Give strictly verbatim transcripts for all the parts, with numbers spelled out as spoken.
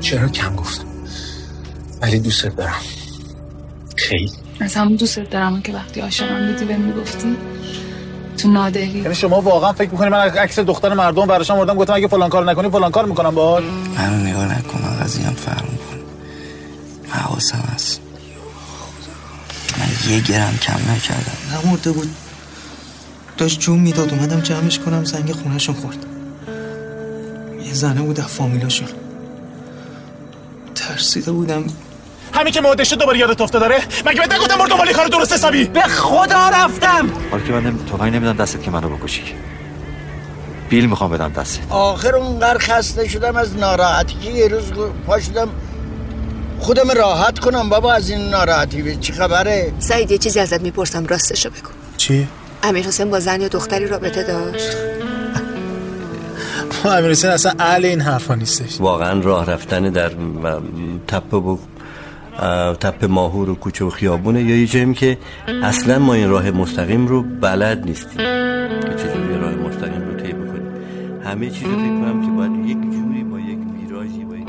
چرا کم گفتم، ولی دوست دارم خیلی. از همون دوست دارم که وقتی آشنام دیدی بهم میگفتی تو نادری. یعنی شما واقعا فکر میکنی من عکس دختر مردم براشون آوردم گفتم اگه فلان کار نکنی فلان کار میکنم باهاش؟ منو نگاه نکن، من قضیه‌ام فرق میکنه. حواسم هست. من یه گرم کم نکردم. نمورده بود. داشت جون میداد اومدم جمعش کنم، زنگ خونه‌شون خورد. یه زنه بود از فامیلاشون. ترسیده بودم. همین که مودش دوباره یادت افتاده داره؟ مگه بهت نگفتم برو دنبال کارو درست حسابی؟ به خدا رفتم. حالا که من توهین نمیدم دستت که منو بکشی. بیل میخوام بدم دستت. آخر اونقدر خسته شدم از ناراحتی که یه روز پا شدم خودم راحت کنم. بابا از این ناراحتی چی خبره؟ سعید یه چیزی ازت میپرسم، راستشو بگو. چی؟ امیرحسین با زن یا دختری رابطه داشت؟ امیرحسین اصلا اهل این حرفا نیستش. واقعا راه رفتن در تپه و تپه ماهور و کوچه و خیابونه یا یه جایی که اصلا ما این راه مستقیم رو بلد نیستیم که چجوری راه مستقیم رو طی بکنیم. همه چیز رو فکر کنم که باید یک جوری با یک ویراژی با یک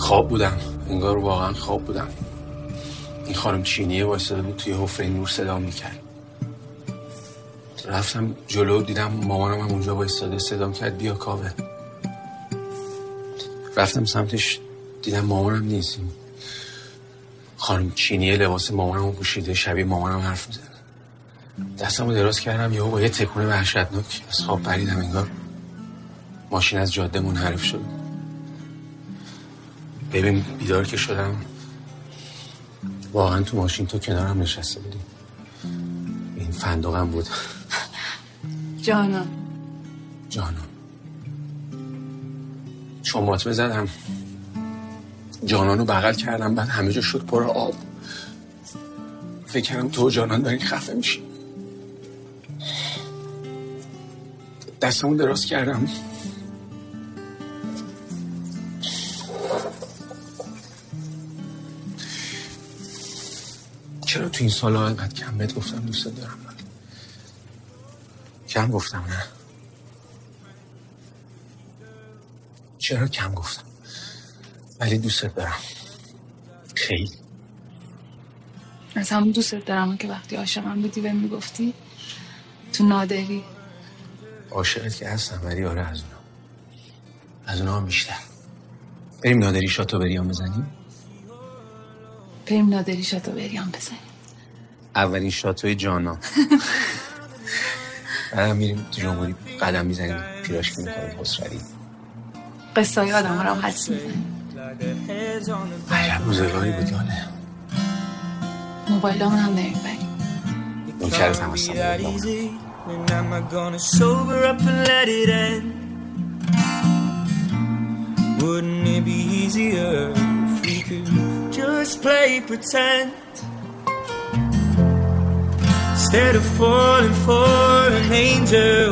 خواب بودم، انگار واقعا خواب بودم. این خانم چینیه واسه بود توی حفره نور صدا میکرد. رفتم جلو دیدم مامانم هم اونجا وایساده، صدام کرد بیا کاوه. رفتم سمتش دیدم مامانم نیست. خانم چینیه لباس مامانمو پوشیده، شبیه مامانم حرف میزنه. دستمو دراز کردم یهو با یه تکون وحشتناک از خواب پریدم، انگار ماشین از جاده منحرف شد. ببین بیدار که شدم واقعا تو ماشین تو کنارم نشسته بودی. این فندقم بود. جانا جانا چمات بزدم، جانانو بغل کردم، بعد همه جا شد پر آب. فکر کردم تو جانان داری خفه میشی. دستمو دراز کردم چرا تو این سال‌ها اینقدر کم بهت گفتم دوست دارم؟ من کم گفتم نه؟ چرا کم گفتم؟ ولی دوست دارم خیلی. از همون دوست دارم که وقتی عاشقم بودی بهم میگفتی تو نادری. عاشقت که هستم، ولی آره از اونا از اونا هم بیشتر. بریم نادری شاتوبریان بزنیم. بریم نادری شاتوبریان بزنیم. اولین شاتوی جانا. بعدم میریم تو جمهوری قدم میزنیم پیراشکی میکنیم خسروی. قصه های آدم ها رو حدس میزنیم. عجب بزرگاری بود یانه. موبایل همون هم نمیم بریم. نوکرت هم هستم موبایل. Instead of falling for an angel,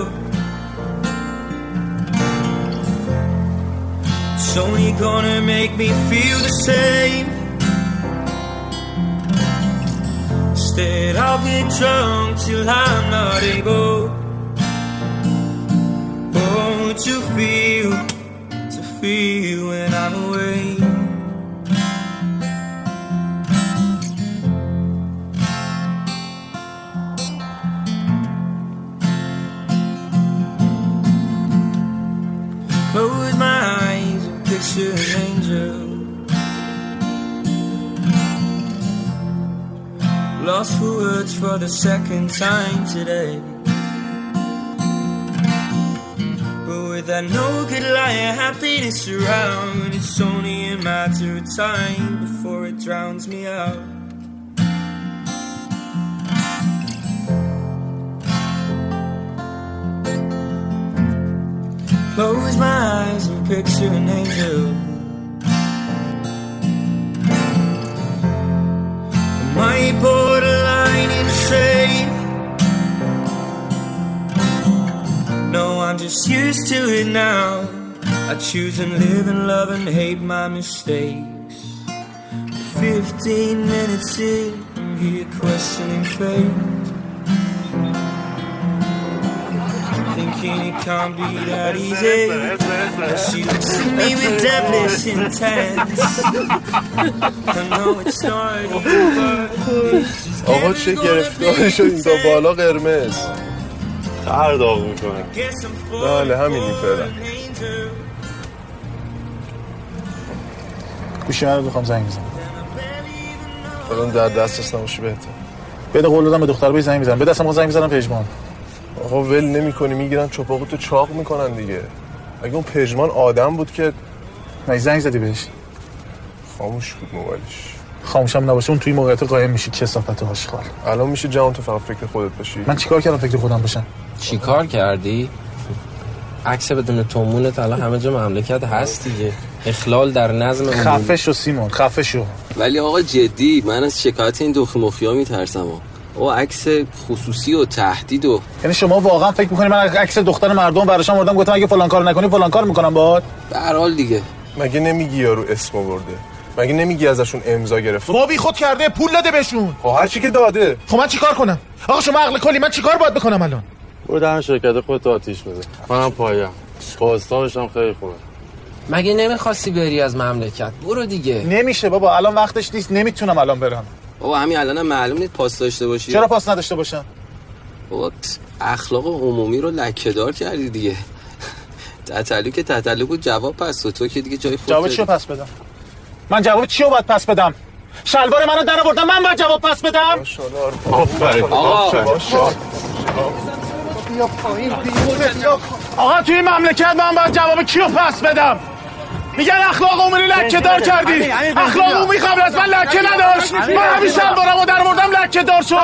it's only gonna make me feel the same. Instead I'll get drunk till I'm not able oh, to feel, to feel when I'm away. Close my eyes and picture an angel. Lost for words for the second time today. But with that no good lie of happiness around, it's only a matter of time before it drowns me out. Close my eyes and picture an angel. I might borderline insane. No, I'm just used to it now. I choose and live and love and hate my mistakes. Fifteen minutes in, I'm here questioning fate. bikini can't be that easy. She looks at me with devilish intent. I know it's not over. آقا چه گرفتاری شد این تا بالا قرمز هر داغ میکنه. بله همینی فعلا. گوشی‌ها رو بخوام زنگ بزنم الان در دسترس نباشه بهتر. بده قول دادم به دختر بهش زنگ میزنم. به دستم زنگ میزنم پژمان. آقا ول نمی‌کنی میگیرن چپاقو تو چاق میکنن دیگه. اگه اون پژمان آدم بود که من زنگ زدی بهش. خاموش بود موبایلش. خاموش هم نباشه اون توی موقعیت قایم میشه چه صفته آشغال. الان میشه جان تو فقط فکر خودت باشی. من چیکار کردم فکر خودم باشم؟ چیکار کردی؟ عکس بدون تومونت الان همه جا مملکت هست دیگه. اخلال در نظم عمومی. خفه شو سیمون، خفه شو. ولی آقا جدی من از شکایت این دخل مافیا میترسم. او عکس خصوصی و تهدید و یعنی شما واقعا فکر میکنید من عکس دختر مردم براشون آوردم گفتم اگه فلان کارو نکنی فلان کار میکنم باهات؟ به هر حال دیگه. مگه نمیگی یارو اسم آورده؟ مگه نمیگی ازشون امضا گرفت؟ ما بی خود کرده پول داده بهشون. خب هر چی که داده. خب من چیکار کنم؟ آقا شما عقل کلی من چیکار باید بکنم الان؟ برو در شرکت خودت آتیش بزن. منم پایم. خواستارش هم خیلی خوبه. مگه نمیخواستی بری از مملکت؟ برو دیگه. نمیشه بابا الان وقتش نیست نمیتونم الان برم. بابا همین الانم معلوم نیست پاس داشته باشی. چرا پاس نداشته باشم؟ بابا اخلاق عمومی رو لکه‌دار کردی دیگه. تتلو که تتلو بود جواب پس تو که دیگه جای فوت. جواب چی رو پس بدم؟ من جواب چی رو باید پس بدم؟ شلوار منو در آوردن من باید جواب پس بدم؟ آفرین. آقا یا پایین آقا توی مملکت من باید جواب کی رو پس بدم؟ میگن اخلاق عمومی لکه دار کردی. اخلاق عمومی قبل از من لکه نداشت. من همین شلوارمو در آوردم لکه دار شد.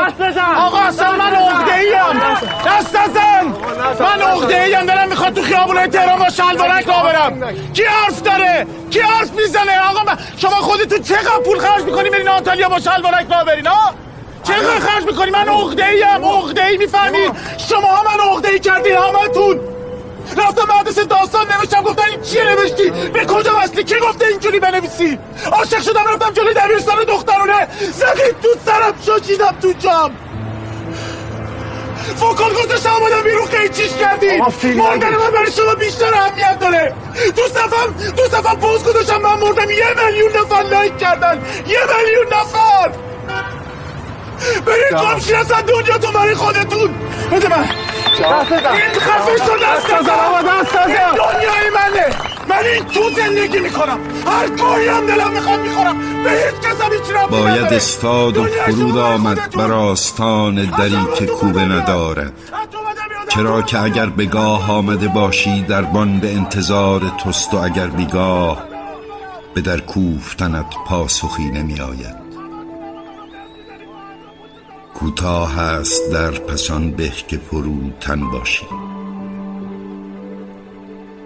آقا اصلا من عقده‌ایم. دست نزن. من عقده‌ایم دلم میخواد تو خیابونای تهران با شلوارک راه برم. کی حرف داره؟ کی حرف میزنه؟ آقا شما خودتون چقدر پول خرج میکنی میرین آنتالیا با شلوارک راه برین ها؟ چقدر خرج میکنی؟ من عقده‌ایم. عقده‌ای میفهمید؟ شماها من عقده‌ای کردین همتون. رفتم مدرسه داستان نوشتم گفتن این چیه نوشتی؟ به کجا وصلی؟ کی گفته اینجوری بنویسی؟ عاشق شدم رفتم جلوی دبیرستان دخترونه زدید تو سرم شاشیدم تو جام. فوکال گذاشتم آمدم بیرون قیچیش کردین. مردن من برای شما بیشتر اهمیت داره. تو صفم تو صفم پوز گذاشتم من مردم یه میلیون نفر لایک کردن. یه میلیون نفر برید گم شید از دنیاتون برای خودتون. بده من دست دزم. این خفش رو دست دزم. دست دزم. این دنیای منه. من این تو زندگی میکنم. هر کاری هم دلم میخواد میخورم. به هیچ کس هم هیچ ربطی نداره. باید استاد و فرود آمد بر آستان دری که کوبه ندارد. چرا که اگر به گاه آمده باشی در باند انتظار توست و اگر بیگاه به در کوفتنت پاسخی نمی آید. کوتاه است در پسان به که فروتن باشی.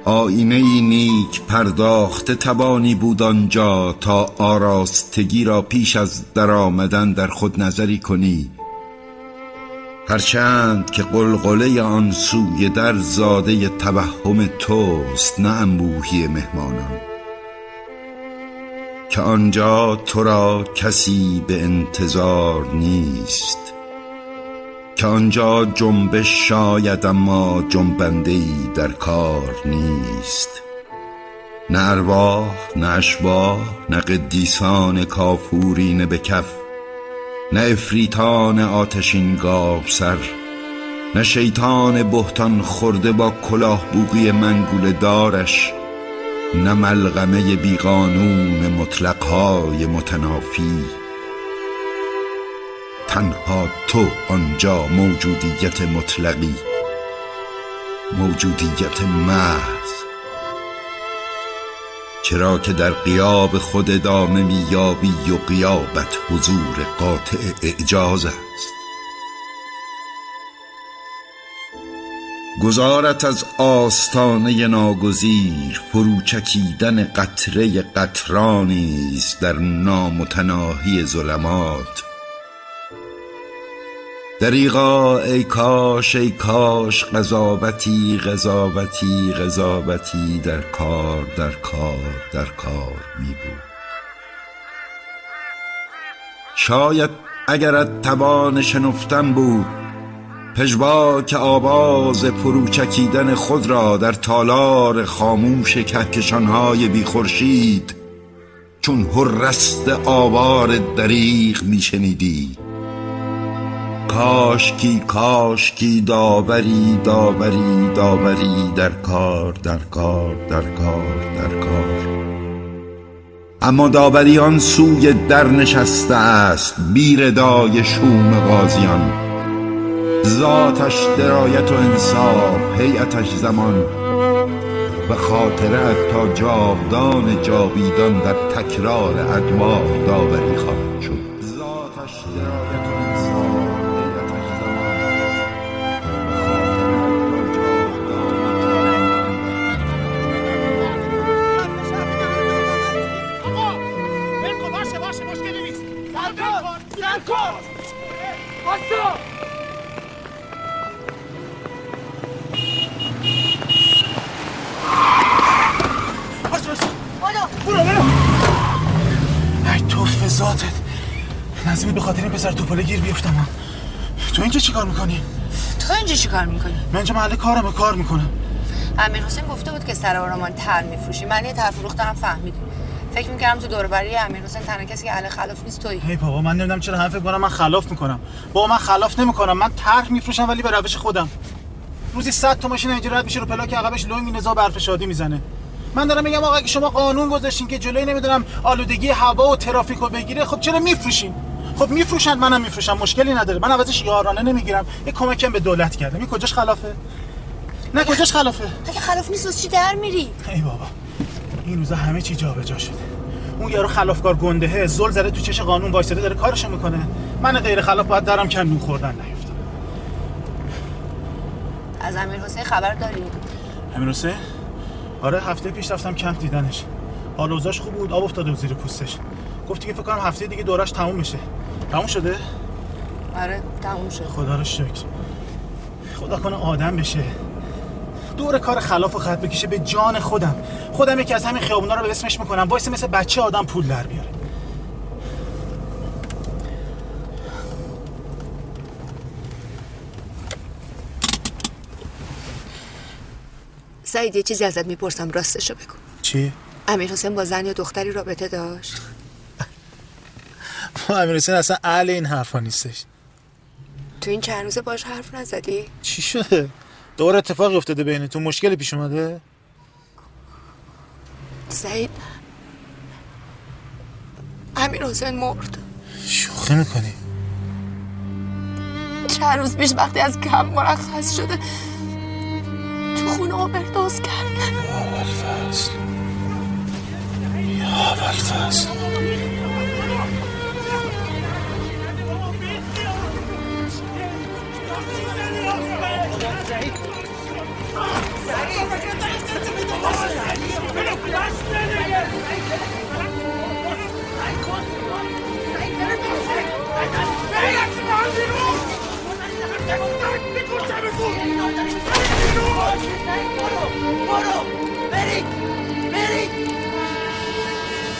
آینه ای نیک پرداخته توانی بود آنجا تا آراستگی را پیش از در آمدن در خود نظری کنی. هرچند که قلقله آن سوی در زاده توهم توست نه انبوهی مهمانان که آنجا تو را کسی به انتظار نیست. که آنجا جنبش شاید اما جنبنده‌ای در کار نیست. نه ارواح نه اشباح نه قدیسان کافورین به کف نه افریتان آتشین گاو سر نه شیطان بهتان خورده با کلاه بوقی منگول دارش نه ملغمه بیقانون مطلقهای متنافی. تنها تو آنجا موجودیت مطلقی موجودیت محض. چرا که در غیاب خود ادامه می‌یابی و غیابت حضور قاطع اعجاز است. گذارت از آستانه ناگزیر فروچکیدن قطره قطرانی است در نامتناهی ظلمات. دریغا ای کاش ای کاش قضاوتی قضاوتی قضاوتی در کار در کار در کار می بود. شاید اگرت توان شنفتن بود پژواک که آواز فروچکیدن خود را در تالار خاموش کهکشان‌های بی‌خورشید چون هرست آوار دریغ میشنیدی. کاشکی کاشکی داوری داوری داوری در کار در کار در کار در کار. اما داوریان سوی در نشسته است بی ردای شوم غازیان. ذاتش درایت و انصاف، هیئتش زمان و خاطرت تا جاودان جاویدان در تکرار ادوار داوری خواهد شد. ذاتش درایت و انصاف، هیئتش زمان و خاطرت تا جاودان جاویدان. باشه باشه مشکلی نیست. سر کن سر ذاتت نزدیک بود به خاطر این پسر توپله گیر بیفتم. من تو اینجا چیکار میکنی؟ تو اینجا چیکار میکنی؟ من اینجا محل کارمه، کار میکنم. امیرحسین گفته بود که سر آرامان تر میفروشی. من یه تر فروختنم فهمیدم. فکر میکردم تو دور و بری امیرحسین تنها کسی که اهل خلاف نیست تویی. هی بابا من نمیدونم چرا همه فکر میکنم من خلاف میکنم. بابا من خلاف نمیکنم، من تر میفروشم ولی به روش خودم. روزی صد تا ماشین اینجوری رد میشه رو پلاک عقبش لنگ مینزا برف شادی میزنه. من دارم میگم آقا اگه شما قانون گذاشتین که جلوی نمیدونم آلودگی هوا و ترافیکو بگیره، خب چرا میفروشین؟ خب میفروشن، منم میفروشم، مشکلی نداره. من عوضش یارانه نمیگیرم، یه کمکم به دولت کردم. این کجاش خلافه؟ نه کجاش خلافه؟ اگه خلاف نیست واسه چی در میری؟ ای بابا این روزا همه چی جابجا شده. اون یارو خلافکار گندهه زل زده تو چش قانون وایساده داره کارش میکنه. من غیر خلاف باید درم کندون خوردن نیفتم. از امیرحسین خبر داری؟ امیرحسین؟ آره هفته پیش رفتم کمپ دیدنش. حال اوضاعش خوب بود، آب افتاده زیر پوستش. گفت دیگه فکر کنم هفته دیگه دورش تموم میشه. تموم شده؟ آره تموم شد. خدا رو شکر. خدا کنه آدم بشه. دور کار خلاف و خط بکشه به جان خودم. خودم یکی از همین خیابونا رو به اسمش میکنم. وایس مثل بچه آدم پول در بیاره. سعید یه چیزی ازت میپرسم، راستشو بگو. چی؟ امیرحسین با زن یا دختری رابطه داشت؟ ما امیرحسین اصلا اهل این حرفا نیستش. تو این چند روزه باش حرف نزدی؟ چی شده؟ دوباره اتفاقی افتاده بینتون؟ مشکلی پیش اومده؟ سعید امیرحسین مرد. شوخی میکنی؟ چند روز پیش وقتی از کمپ مرخص شده تو خونه آبرداز کردن. یا بلفصل یا بلفصل.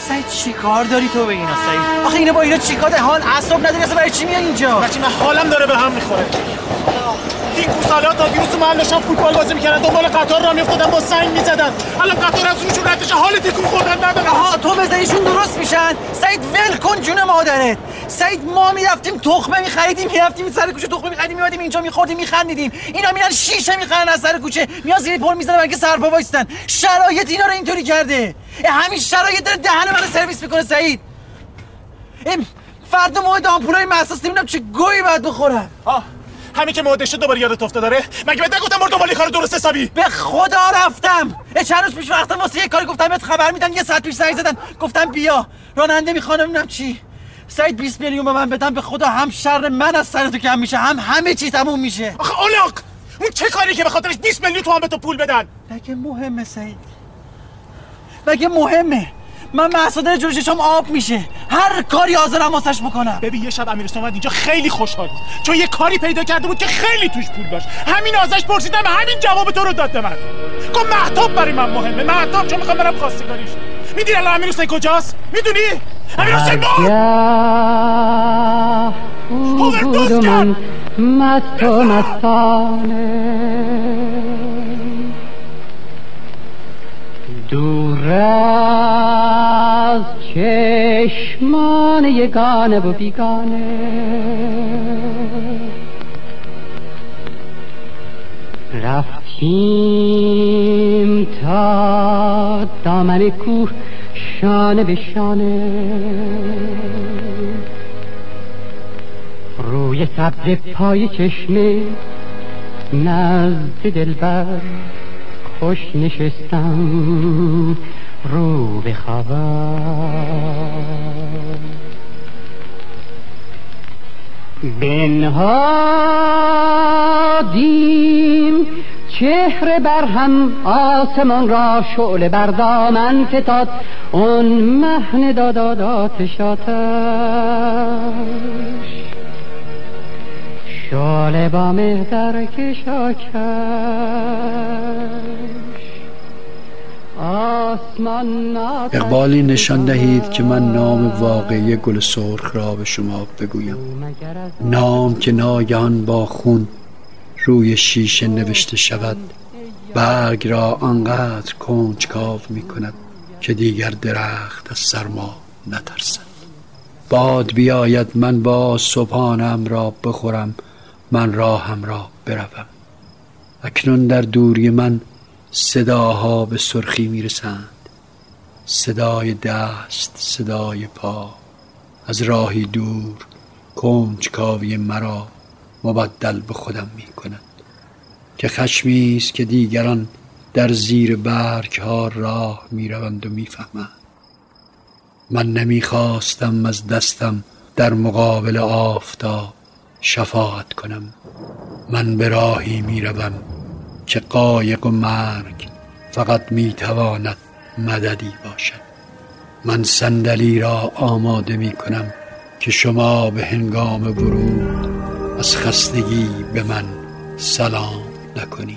سعید چی کار داری تو به اینا سعید؟ آخه اینا با اینا چی کار داری؟ حال اعصاب نداری اصلا برای چی میای اینجا؟ بچه من حالم داره به هم میخوره. دیکو سالا تا دیروز محلشان فوتبال بازی میکردن، دنبال قطار را میافتادن، با سنگ میزدن. الان قطار از روشون رد بشه حال دیکو خوردن نداره. آها تو بزنیشون درست میشن. سعید ول کن جون مادرت. سعید ما میرفتیم تخمه میخریدیم، میرفتیم سر کوچه تخمه میخریدیم، میومدیم اینجا میخوردیم میخندیدیم. اینا میرن شیشه میخرن از سر کوچه، میان زیر پل میزنن برای اینکه سرپا وایسن. شرایط اینا رو اینطوری کرده. همین شرایط داره دهن منو سرویس میکنه سعید. ام فردا موعد آمپولای ماساس نمیدونم چه گویی بعد بخورم. آه همین که مودش دوباره یادت افتاده داره. مگه بهت نگفتم برو دنبال کار درست حسابی؟ به خدا رفتم. چند روز پیش وقتا واسه یه کاری گفتم بهت خبر میدن، یه ساعت پیش زنگ زدن گفتم بیا. راننده میخوام ببینم چی. سعید بیست میلیون به من بدن، به خدا هم شر من از سر تو کم میشه هم همه چی تموم میشه. آخه اولاق اون چه کاری که به خاطرش بیست میلیون توام به تو پول بدن؟ مگه مهمه سعید؟ مگه مهمه؟ من محسادر جوش شام آب میشه، هر کاری حاضرم واسش بکنم. ببین یه شب امیرحسین اومد اینجا خیلی خوشحال بود چون یه کاری پیدا کرده بود که خیلی توش پول داشت. همین ازش پرسیدم همین جواب تو رو داد به من. گفت مهتاب برای من مهمه، مهتاب چون میخوام برم خواستگاریش. میدونی الان امیرحسین کجاست؟ میدونی؟ امیرحسین مرد. او بود من مست و مستانه، دور از چشمان یگانه و بیگانه. رفتیم تا دامن کوه شانه به شانه، روی سبز پای چشمه نزد دلبر خوش نشستم رو به خبر. بنهادیم چهره بر هم آسمان را، شعله بر دامن فتاد اون مهن داداد آتش آتش، شعله با مهتر کشاکش آسمان. اقبالی نشان دهید که من نام واقعی گل سرخ را به شما بگویم، نام که ناگهان با خون روی شیشه نوشته شود، برگ را آنقدر کنجکاو می کند که دیگر درخت از سرما نترسد. باد بیاید من با صبحانم را بخورم، من راهم را بروم. اکنون در دوری من صداها به سرخی می رسند، صدای دست، صدای پا. از راهی دور کنجکاوی مرا مبدل به خودم می کند که خشمی است که دیگران در زیر برگ ها راه می روند و می فهمند. من نمی خواستم از دستم در مقابل آفتاب شفاعت کنم. من به راهی می روم که قایق و مرگ فقط می تواند مددی باشد. من صندلی را آماده می کنم که شما به هنگام ورود از خستگی به من سلام نکنی.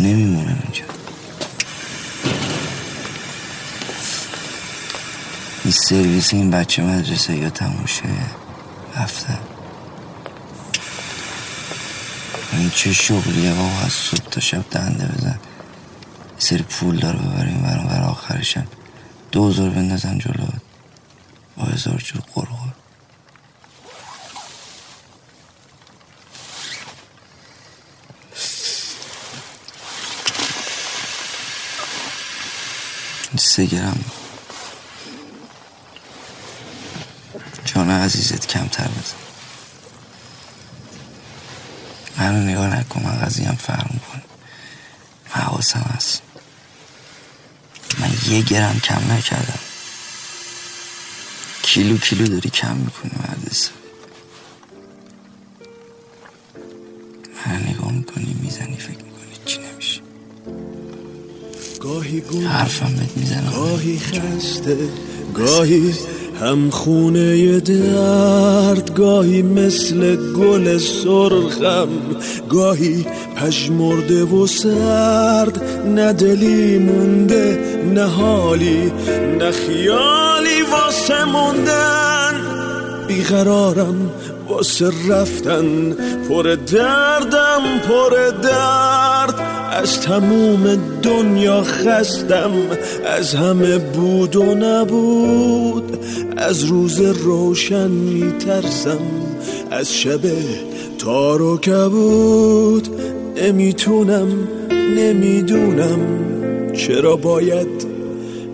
نمیمونم اینجا. این سرویس این بچه مدرسه یا تموشه هفته. این چه شغلیه بابا، از صبح تا شب دنده بزن، سری پول دار ببریم برام، برای آخرشم دوزار بندازن جلوت. با هزار جور قرقر. سه گرم جان عزیزت کمتر بزن، منو نگاه نکن، من قضیه‌ام فرامون کن، من حواسم هست، من یه گرم کم نکردم، کیلو کیلو داری کم میکنی مدرسه. من نگاه میکنی، میزنی، فکر میکنی چی نمیشه، حرفم بهت میزنم، گاهی خسته، گاهی هم خونه درد، گاهی مثل گل سرخم، گاهی پژمرده و سرد، نه دلی مونده نه حالی نه خیالی واسه موندن، بیقرارم واسه رفتن، پر دردم پر درد، از تموم دنیا خستم، از همه بود و نبود، از روز روشن میترسم، از شب تار و کبود، نمیتونم نمیدونم چرا باید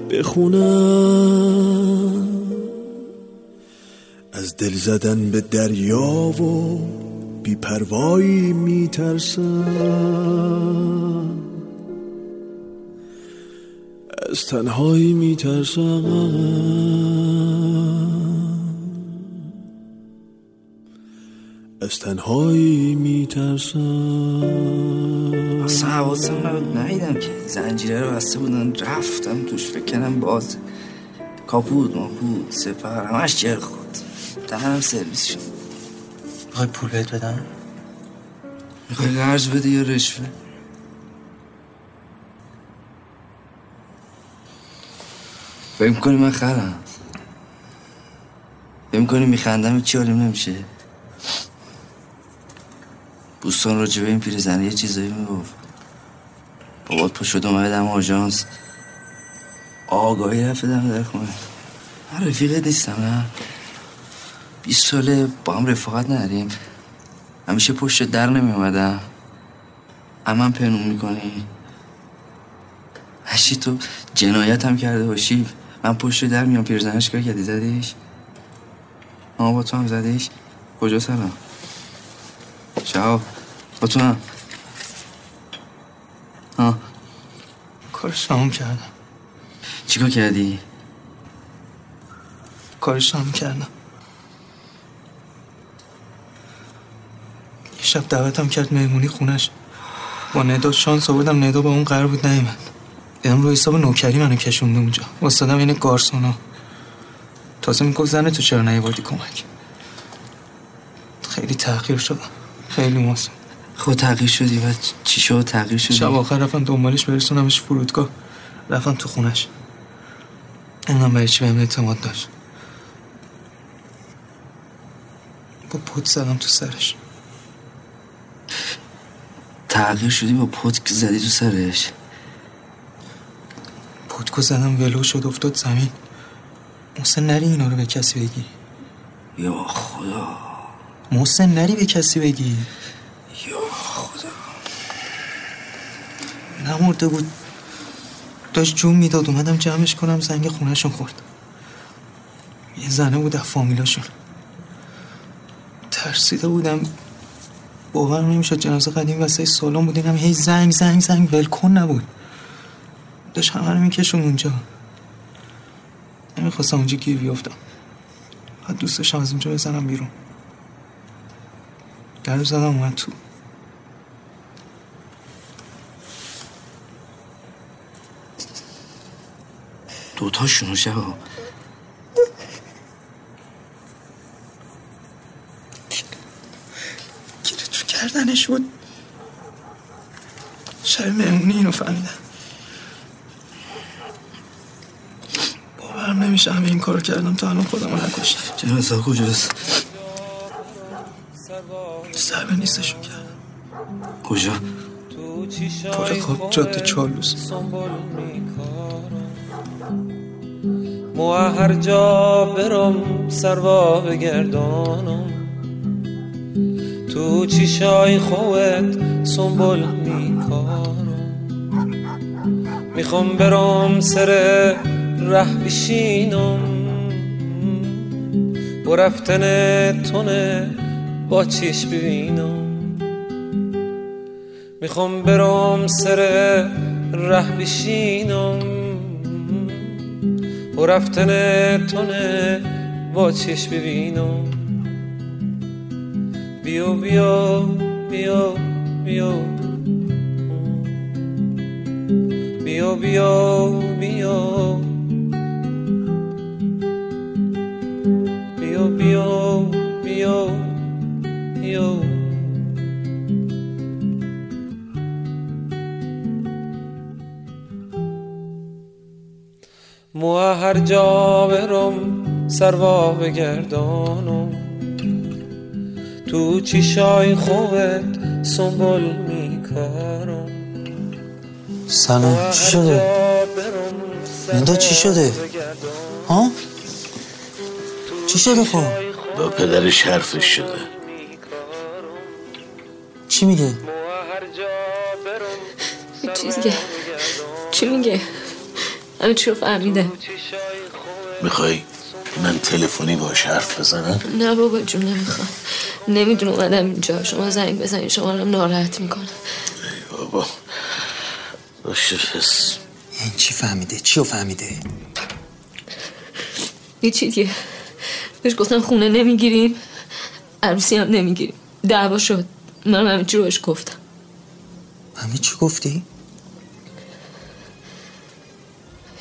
بخونم، از دل زدن به دریا و بی پروایی میترسم، از تنهایی میترسم، از تنهایی میترسم. اصلا حواسم نبود، نمیدم که زنجیره رو بسته بودن، رفتم توش فکر کردم باز کاپوت ماپوت سپر همش جر خورد، دهنم سرویس شد. میخوای پول بهت بدم؟ میخوای قرض بده یا رشوه؟ فکر میکنی من خرم؟ فکر میکنی میخندم چی حالیم نمیشه؟ بوستان راجبه این پیرزنه یه چیزایی میگفت، بابات پا شد اومده دم آژانس، آگاهی رفت دم در خونه، من رفیقت نیستم نه؟ بیست ساله با هم رفاقت نداریم، همیشه پشت در نمی اومدم، امم پنون میکنی، هشتی تو جنایت هم کرده باشی من پشت در میام. پیرزنش کار کردی زدیش؟ آه با تو هم زدیش؟ کجا سلام؟ شهاب با تو هم آه کارش تموم کردم. چیکار کردی؟ کارش تموم کردم. شب دعوتم کرد مهمونی خونش، با ندا شانس آوردم، ندا با اون قرار بود نیامد، دیدم رو حساب نوکری منو کشونده اونجا، واسادم این گارسونا، تازه میگفت زن تو چرا نیوردی کمک، خیلی تحقیر شدم، خیلی ماسم. خب تحقیر شدی و چی شد تحقیر شدی؟ شب آخر رفتم دنبالش برسونمش فرودگاه، رفتم تو خونش، اینم برای چی بهم اعتماد داشت، با پوت زدم تو سرش. تغییر شدی با پتک زدی تو سرش؟ پتکو زدم ولو شد افتاد زمین، محسن نری اینا رو به کسی بگی، یا خدا محسن نری به کسی بگی، یا خدا نمورده بود داشت جون میداد، اومدم جمعش کنم، زنگ خونهشون خورد، یه زنه بود از فامیلاشون، ترسیده بودم، باور نمیشد جنازه قدیم واسه سالن بود، اینم هی زنگ زنگ زنگ ولکن نبود، داشت همه رو میکشون اونجا، نمیخواستم اونجا گیر بیافتم، حد دوست داشتم از اونجا بزنم بیرون، در رو زدم اومد تو، دوتاشونو شبا کردنش بود، شب مهمونی اینو فهمیدم، باور نمیشه همه این کارو کردم تا الان خودم رو نکشتم. جنازه ها کجاست؟ سر نیستشون کردم. کجا؟ پارک ها جاده چهارلوز. مو هر جا برم سروا بگردانم، تو چشای خودت سنبول میکارم. میخوام برم سر ره بشینم، با رفتن تونه با چش ببینم. میخوام برم سر ره بشینم، و رفتن تونه با چش ببینم. بیا بیا بیا بیا بیا بیا بیا بیا بیا بیا بیا. مو هر جا برم سروا بگردانم، تو چشای خودت سنبول میکارم. سلام، چی شده؟ ایندا چی شده؟ ها؟ چی شده خب؟ با پدرش حرفش شده. چی میگه؟ چیزگه چی میگه؟ همه چی رو فهمیده. میخوای من تلفنی باش حرف بزنم؟ نه بابا جون، نمیخوام. نمیدونم اومدم اینجا، شما زنگ بزنین، شما رو ناراحت میکنم. ای بابا باشه. پس این چی فهمیده؟ چی رو فهمیده؟ یه چی دیگه بهش گفتم خونه نمیگیریم، عروسی هم نمیگیریم، دعوا شد. من همه چی رو بهش گفتم. همه چی گفتی؟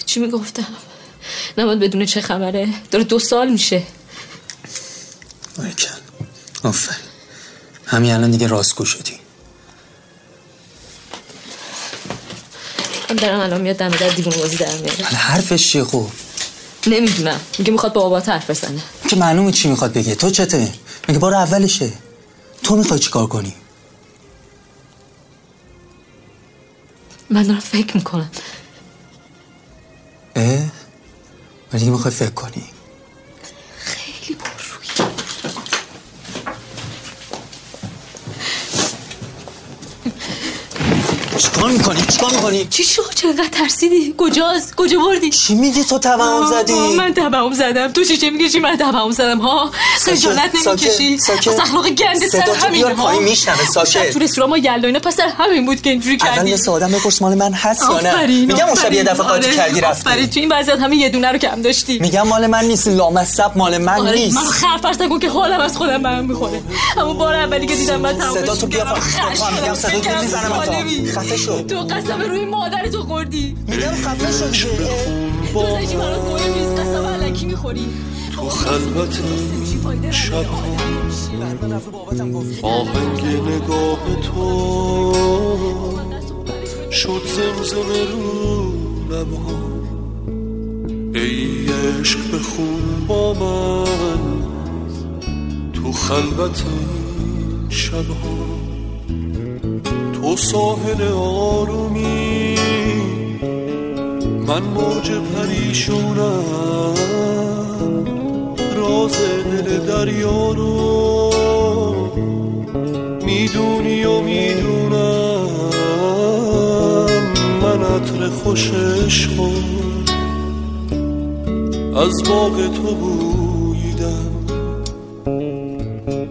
چی میگفتم؟ نباید بدونه چه خبره، داره دو سال میشه. آی کن، آفر، همین الان دیگه راستگو شدی. من درم الان میاد دم در دیوون بازی در میاره. حالا حرفش چیه خوب؟ نمیدونم، میگه میخواد با بابات حرف بزنه. که معلومه چی میخواد بگه، تو چته؟ میگه بار اولشه، تو میخوای چیکار کنی؟ من دارم فکر میکنم. اه؟ ولی دیگه میخوای فکر کنی؟ خیلی پر روی. چیکار میکنی؟ چیکار میکنی؟ چی شد؟ چقدر ترسیدی؟ کجاست؟ کجا بردی؟ چی میگی؟ تو توهم زدی؟ من توهم زدم. تو چی چی میگی؟ من توهم زدم ها؟ خجالت نمیکشی؟ از اخلاق گنده سر همین ها؟ پایی میشنوه ساکت. تو رستوران ما یلا اینا پس همین بود که اینجوری کردی. الان یه سه آدم بپرس مال من هست یا نه؟ میگم اون شب یه دفعه قاطی کردی رفتی. آره تو این وضعیت همین یه دونه رو کم داشتی. میگم مال من نیست، لامصب مال من نیست. من خرفرست گفتم که حالم از خودم برام میخوره. اما بار اولی که دیدم من توهم شدم. صدا تو بیا پایین. میگم صدا تو میزنم. شو. تو قسم روی مادرت رو خوردی. میگم خفه شو دیگه. تو زنجی برات مهم نیست، قسم الکی میخوری. تو خلوت شب آهنگ نگاه تو شد زمزم رو لبها. ای عشق بخون با من تو خلوت شبها. تو ساحل آرومی، من موج پریشونم. راز دل دریا رو میدونی و میدونم. من عطر خوشش خود از باغ تو بویدم.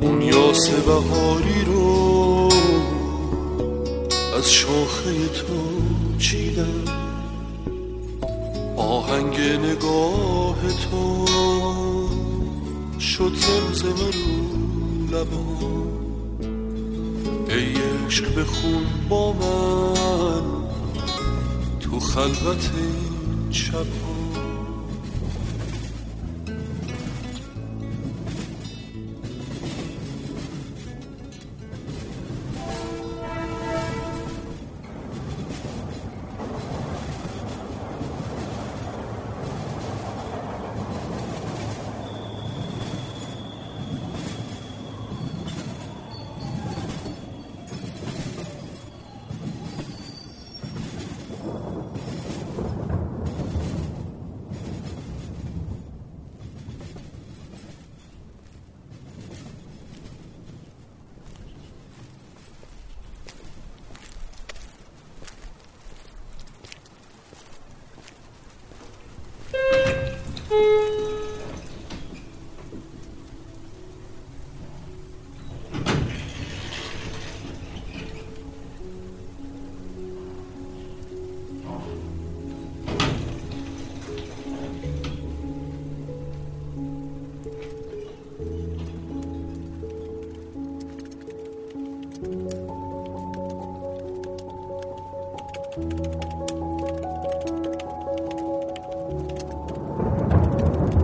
اون یاس بهاری رو از شاخه تو چیدم. آهنگ نگاه تو شد زمزم رو لبام. ای عشق بخون با من تو خلوت شب.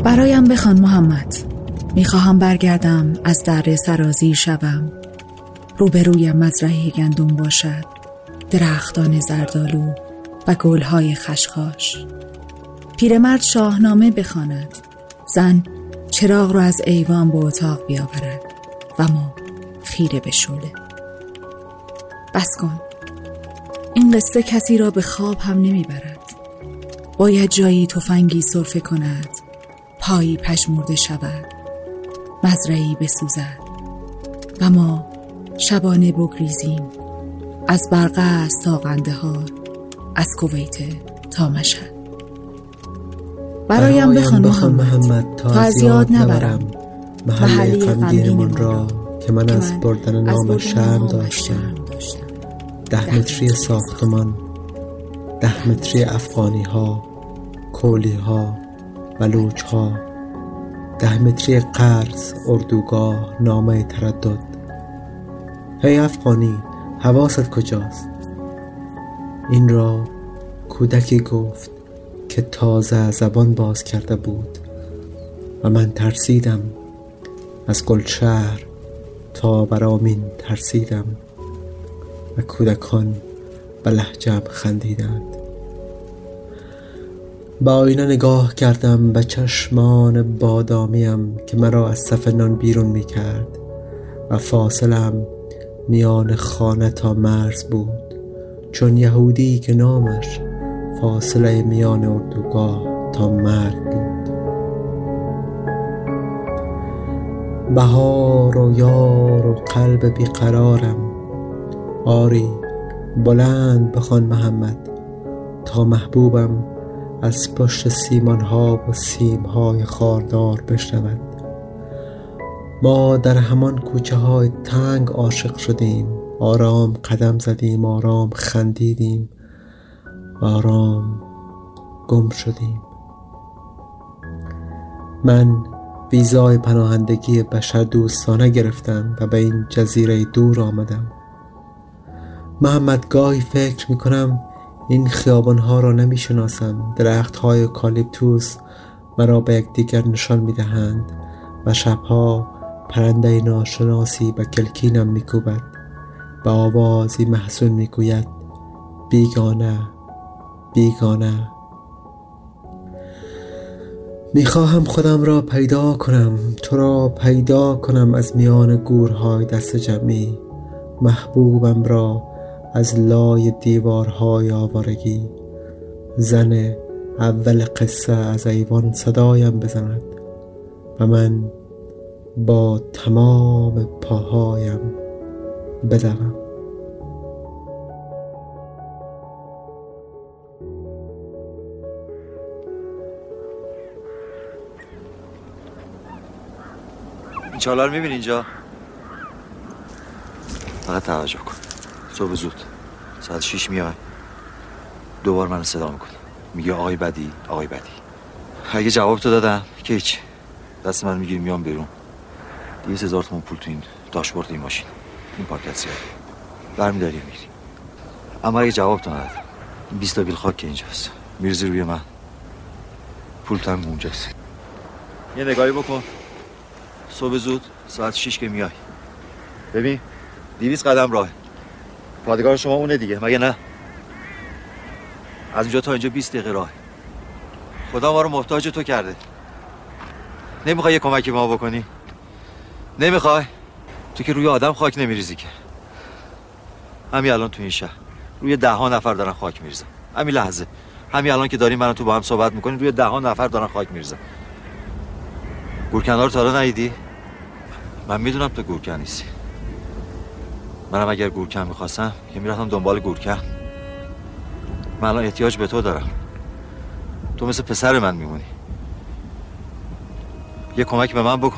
برایم بخوان محمد، میخواهم برگردم از دره سرازی شوم. روبرویم مزرعه گندم باشد، درختان زردآلو و گلهای خشخاش. پیرمرد شاهنامه بخواند، زن چراغ را از ایوان به اتاق بیاورد و ما خیره به شعله. بس کن، این قصه کسی را به خواب هم نمیبرد. باید جایی تفنگی سرفه کند، پایی پژمرده شود، مزرعه‌ای بسوزد و ما شبانه بگریزیم از برقعص تا قندهار، از کویت تا مشهد. برایم بخوان محمد تا از یاد نبرم محل غمگینمان را که من از بردن نام شرم داشتم. ده متری ساختمان، ده متری افغانی ها، کولی ها، بلوچ ها، ده متری قرض، اردوگاه، نامه تردد. هی افغانی، حواست کجاست؟ این را کودکی گفت که تازه زبان باز کرده بود و من ترسیدم. از گلشهر تا برامین ترسیدم و کودکان به لهجه‌ام خندیدند. به آینه نگاه کردم، به چشمان بادامیم که مرا از صف نان بیرون می کرد و فاصله‌ام میان خانه تا مرز بود، چون یهودی که نامش فاصله میان اردوگاه تا مرد بود. بهار و یار و قلب بیقرارم، آری بلند بخوان محمد تا محبوبم از پشت سیمان‌ها و سیم‌های خاردار بشنود. ما در همان کوچه های تنگ عاشق شدیم، آرام قدم زدیم، آرام خندیدیم، آرام گم شدیم. من ویزای پناهندگی بشردوستانه گرفتم و به این جزیره دور آمدم. محمد گاهی فکر میکنم این خیابانها را نمیشناسم. درختهای یوکالیپتوس مرا به یکدیگر نشان میدهند و شبها پرنده ناشناسی به کلکینم میکوبد، به آوازی محزون میگوید بیگانه بیگانه. میخواهم خودم را پیدا کنم، تو را پیدا کنم از میان گورهای دست جمعی، محبوبم را از لای دیوارهای آوارگی. زن اول قصه از ایوان صدایم بزند و من با تمام پاهایم بدوم. این چالا رو میبینی اینجا؟ فقط توجه کن، صبح زود ساعت شیش میاد، دوبار من صدا میکنه، میگه آقای بدی آقای بدی. اگه جواب تو دادم که هیچ، دست من میگیری میام بیرون. دیگه سه هزار تومن پول تو این داشبورد این ماشین، این پاکت سیاه برمیداری میگیری. اما اگه جواب تو ندادم، این بیست تا بیل خاک که اینجاست میرزی روی من، پول تو هم اونجاست. یه نگاهی بکن، صبح زود ساعت شیش که میای، ببین دیویس قدم راه پادگان شما اونه دیگه، مگه نه؟ از اینجا تا اینجا بیست دقیقه راه. خدا ما رو محتاج تو کرده. نمیخوای یه کمکی به ما بکنی؟ نمیخوای؟ تو که روی آدم خاک نمیریزی که. همین الان تو این شهر روی ده ها نفر دارن خاک میریزن، همین لحظه، همین الان که داریم من تو با هم صحبت میکنیم روی ده ها نفر دارن خاک میریزن. گورکن‌ها رو تا حالا ندیدی؟ من میدونم تو گورکن نیستی. منم اگر گورکن میخواستم که میرفتم دنبال گورکن. من الان احتیاج به تو دارم، تو مثل پسر من میمونی. یه کمک به من بکن.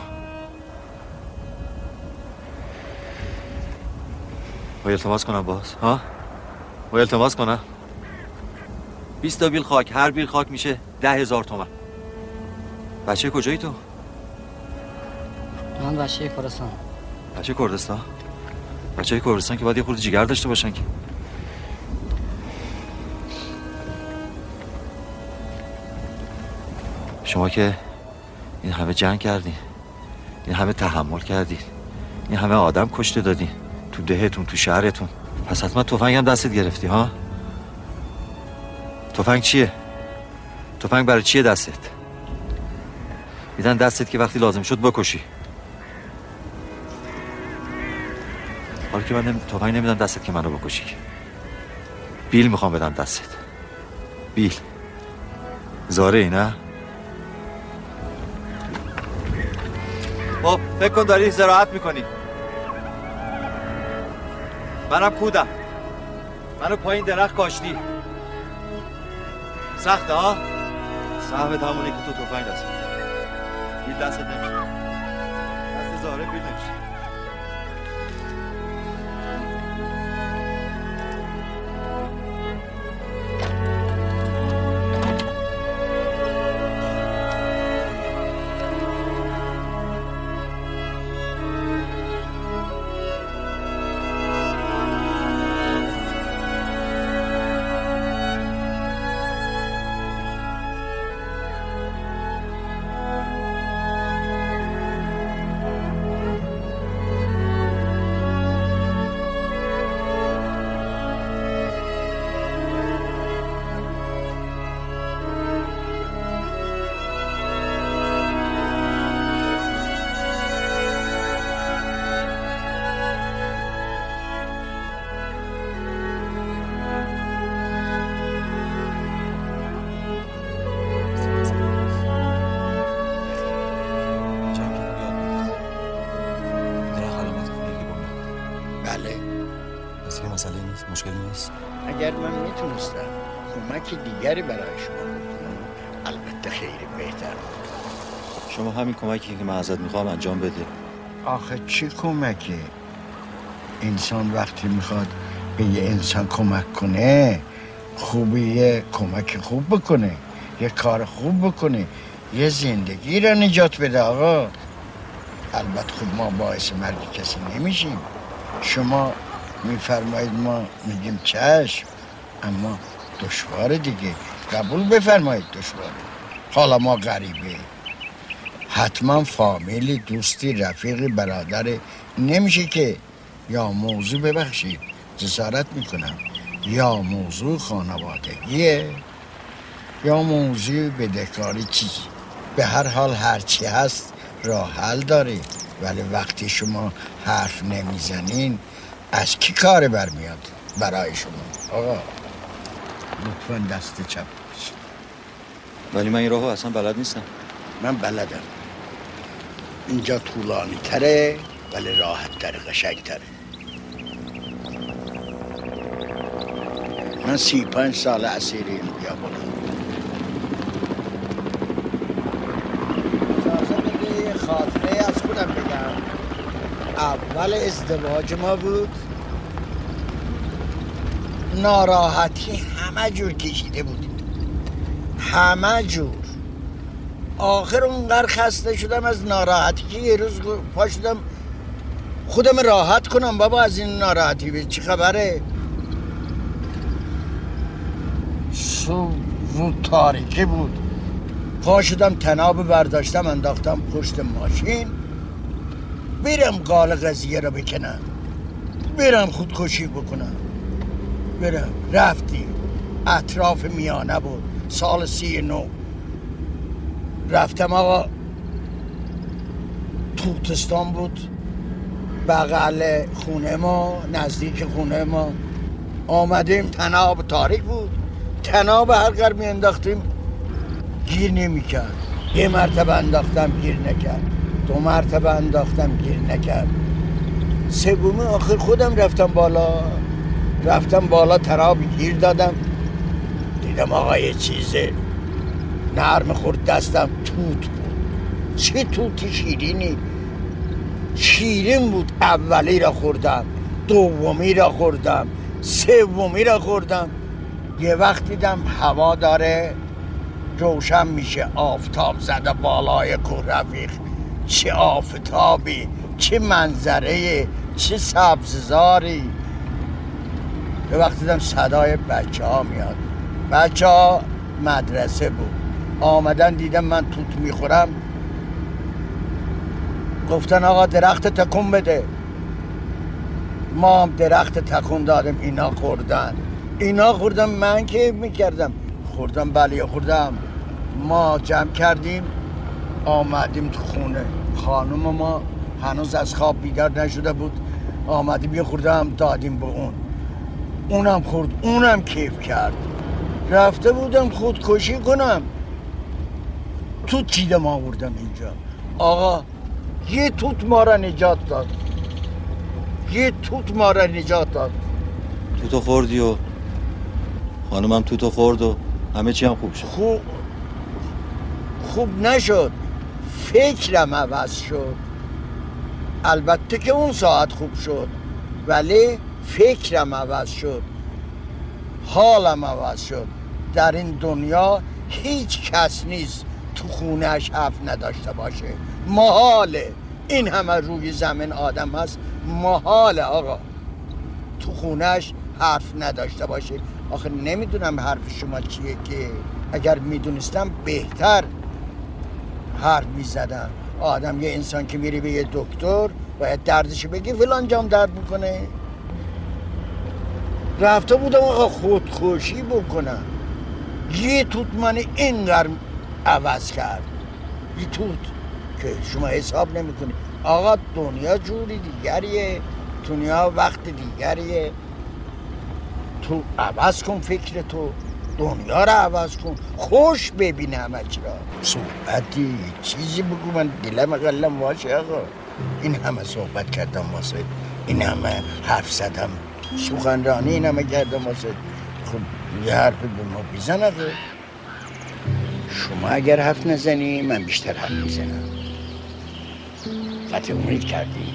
باید التماس کنم باز ها؟ باید التماس کنم. بیست تا بیل خاک، هر بیل خاک میشه ده هزار تومن. بچه کجایی تو؟ من بچه کردستان. بچه کردستان؟ بچه های کردستان که باید یه خورده جیگر داشته باشن که. شما که این همه جنگ کردین، این همه تحمل کردین، این همه آدم کشته دادین تو دهتون، تو شهرتون، پس حتما تفنگ هم دستت گرفتی ها؟ تفنگ چیه؟ تفنگ برای چیه دستت؟ دیدن دستت که وقتی لازم شد بکشی. حالا که من تفنگ نمیدم دستت که منو بکشی. بیل میخوام بدم دستت. بیل زاره ای نه؟ خب فکر کن داری زراعت میکنی، منم کودم، منو پایین درخت کاشتی. سخته ها؟ سهمت همونه که تو تفنگ دستت بیل دستت نمیشه، دست زاره بیل نمیشه. اگر من میتونستم کمک دیگری برای شما بکنم البته خیلی بهتر بود. شما همین کمکی که من ازت میخوام انجام بده. آخه چی کمکی؟ انسان وقتی میخواد به یه انسان کمک کنه خوبیه، کمک خوب بکنه، یه کار خوب بکنه، یه زندگی را نجات بده آقا. البته خب ما باعث مرگ کسی نمیشیم. شما میفرمایید ما میگیم چشم، اما دشواره دیگه، قبول بفرمایید دشواره. حالا ما غریبه، حتما فامیلی، دوستی، رفیقی، برادر نمیشه که یا موضوع، ببخشید جسارت میکنم، یا موضوع خانوادگیه یا موضوع بدهکاری چیزی. به هر حال هرچی هست راه حل داره، ولی وقتی شما حرف نمیزنین از کی کار برمیاد برای شما؟ آقا لطفا دست چپ بشه. ولی من این راهو اصلا بلد نیستم. من بلدم، اینجا طولانی تره ولی راحت تره، قشنگ تره. من سی پنج سال اسیر این بیابانم. خاطره از خودم بگم. اول ازدواج ما بود، ناراحتی همه جور کشیده بودیم، همه جور. آخر اونقدر خسته شدم از ناراحتی که یه روز پا شدم خودم راحت کنم. بابا از این ناراحتی به چی خبره؟ سو تاریکی بود، پا شدم تناب برداشتم انداختم پشت ماشین، برم قال قضیه را بکنم، برم خودکشی بکنم، برم. رفتیم اطراف میانه بود، سال سی نو رفتم آقا ترکستان بود، بغل خونه ما، نزدیک خونه ما. آمدیم تناب تاریک بود، تناب هر قدر می انداختیم گیر نمی کرد. یه مرتبه انداختم گیر نکرد، دو مرتبه انداختم گیر نکرد، سومی آخر خودم رفتم بالا، رفتم بالا تراب گیر دادم، دیدم آقا یه چیزه نرم خورد دستم، توت بود. چه توتی شیرینی، شیرین بود. اولی را خوردم، دومی را خوردم، سومی را خوردم. یه وقت دیدم هوا داره روشن میشه، آفتاب زده بالای کوه رفیق. چه آفتابی، چه منظره، چه سبززاری. به وقت دیدم صدای بچه ها میاد، بچه ها مدرسه بود، آمدن دیدم من توت میخورم، گفتن آقا درخت تکون بده، ما هم درخت تکون دادم، اینا خوردن، اینا خوردم، من که میکردم خوردم، بله خوردم. ما جمع کردیم آمدیم تو خونه، خانم ما هنوز از خواب بیدار نشده بود، آمدیم یه خورده هم دادیم به اون، اونم خورد، اونم کیف کرد. رفته بودم خودکشی کنم، توت چیدم آوردم اینجا. آقا یه توت ما را نجات داد، یه توت ما را نجات داد. توتو خوردی و خانمم توتو خورد و همه چی هم خوب شد. خوب خوب نشد، فکرم عوض شد. البته که اون ساعت خوب شد، ولی فکرم عوض شد، حالم عوض شد. در این دنیا هیچ کس نیست تو خونهش حرف نداشته باشه، محاله. این همه روی زمین آدم هست، محاله آقا تو خونهش حرف نداشته باشه. آخه نمیدونم حرف شما چیه، که اگر میدونستم بهتر حرف میزدم. آدم یه انسان که میری به یه دکتر باید دردش بگی، فلان جام درد میکنه. رفته بودم آقا خودکشی بکنم، یه توت من اینقدر عوض کرد، یه توت که شما حساب نمی کنی. آقا دنیا جوری دیگریه، دنیا وقت دیگریه، تو عوض کن فکر تو، دنیا رو عوض کن، خوش ببین همه چی را. صحبتی چیزی بگو من دلم قلم واشه. آقا این همه صحبت کردم واسه، این همه حرف زدم، سخنرانی این همه کردم واسه، خب یه حرف به ما بیزن. آقا شما اگر حرف نزنی من بیشتر حرف میزنم، قطع امید کردی.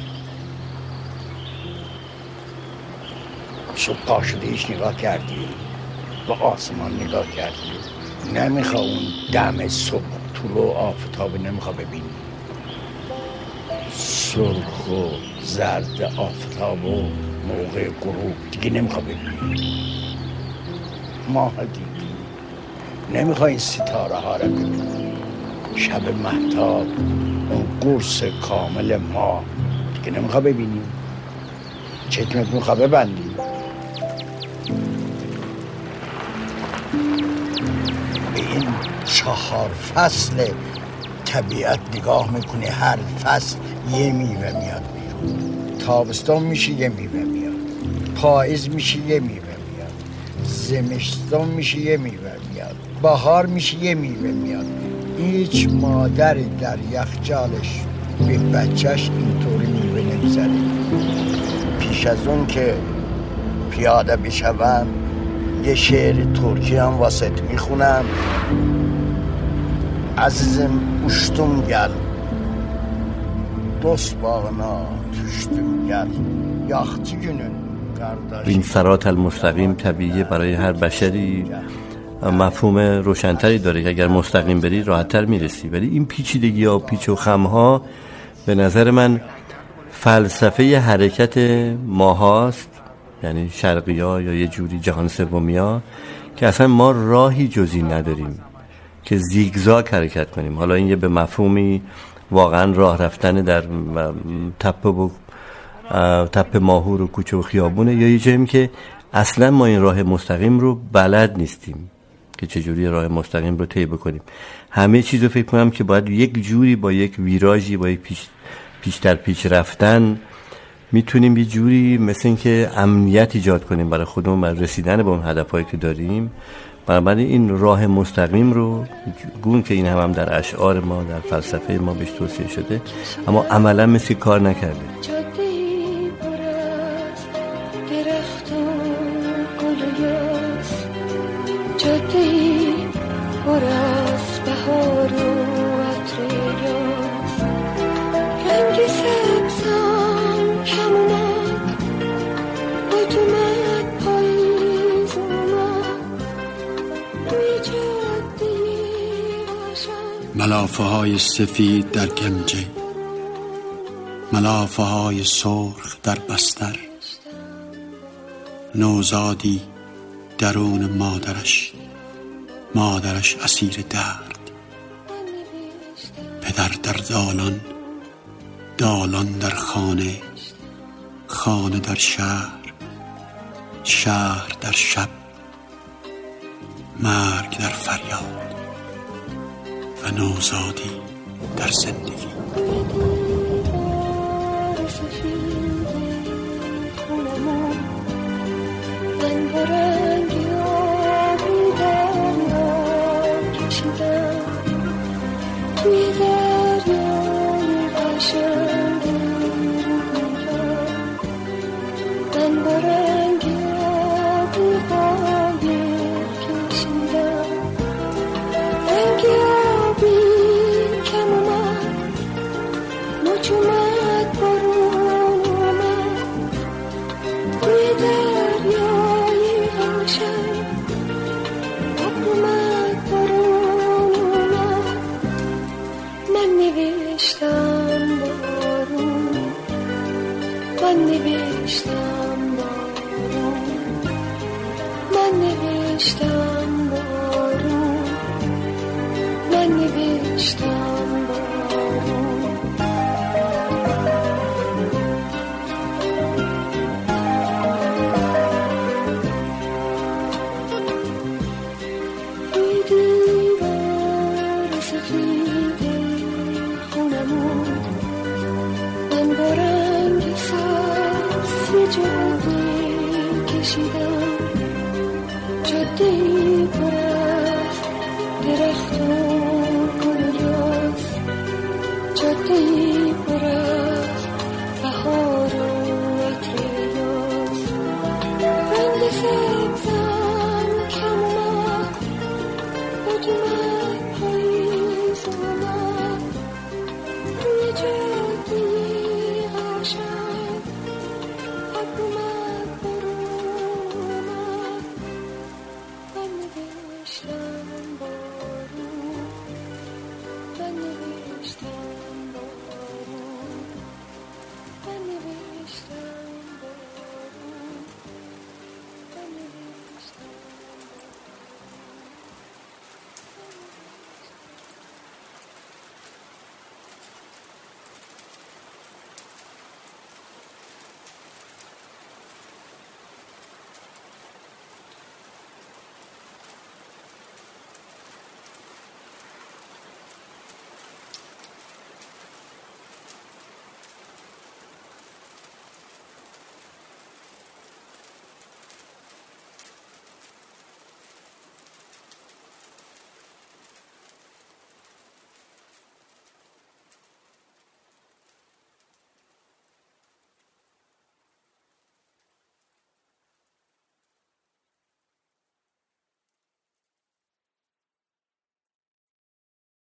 صبح پا شده ایش نگاه کردی، به آسمان نگاه کردی، نمیخوا اون دم صبح طلوع و آفتاب نمیخوا ببینی، سرخ و زرد آفتاب و موقع غروب دیگه نمیخوا ببینی. ماه دیدی، نمیخوا این ستاره ها رو ببینی، شب مهتاب اون قرص کامل ماه دیگه نمیخوا ببینی، چشمت میخوا ببندی. چهار فصل طبیعت نگاه میکنه، هر فصل یه میوه میاد بیرون. تابستان میشه یه میوه میاد، پاییز میشه یه میوه میاد، زمستان میشه یه میوه میاد، بهار میشه یه میوه میاد. هیچ مادری در یخچالش به بچهش اینطوری میوه نمیذاره. پیش از اون که پیاده بشوم یه شعر ترکی هم واسط میخونم. عزیزم اوشتم گل، دوست باغنا توشتم گل، یاختی گونون قرداش. این صراط المستقیم طبیعیه برای هر بشری، مفهوم روشنتری داره که اگر مستقیم بری راحت‌تر میرسی، ولی این پیچیدگی‌ها و پیچ و خم‌ها به نظر من فلسفه حرکت ماهاست، یعنی شرقی‌ها یا یه جوری جهان سومیا، که اصلا ما راهی جزی نداریم که زیگزاگ حرکت کنیم. حالا این یه به مفهومی واقعا راه رفتن در تپه و تپه ماهور و کوچه و خیابونه، یا یه جاییم که اصلا ما این راه مستقیم رو بلد نیستیم که چجوری راه مستقیم رو طی بکنیم. همه چیز رو فکر کنم که باید یک جوری با یک ویراژی، با یک پیش, پیش در پیش رفتن میتونیم یه جوری مثل این که امنیت ایجاد کنیم برای خودمون و رسیدن به اون هدفهایی که داریم. بنابراین این راه مستقیم رو گون که این هم, هم در اشعار ما، در فلسفه ما بهش توصیه شده، اما عملا مثل کار نکرده. ملافه های سفید در گنجه، ملافه های سرخ در بستر، نوزادی درون مادرش، مادرش اسیر درد، پدر در دالان، دالان در خانه، خانه در شهر، شهر در شب، مرگ در فریاد و نوزادی در زندگی. Thank you.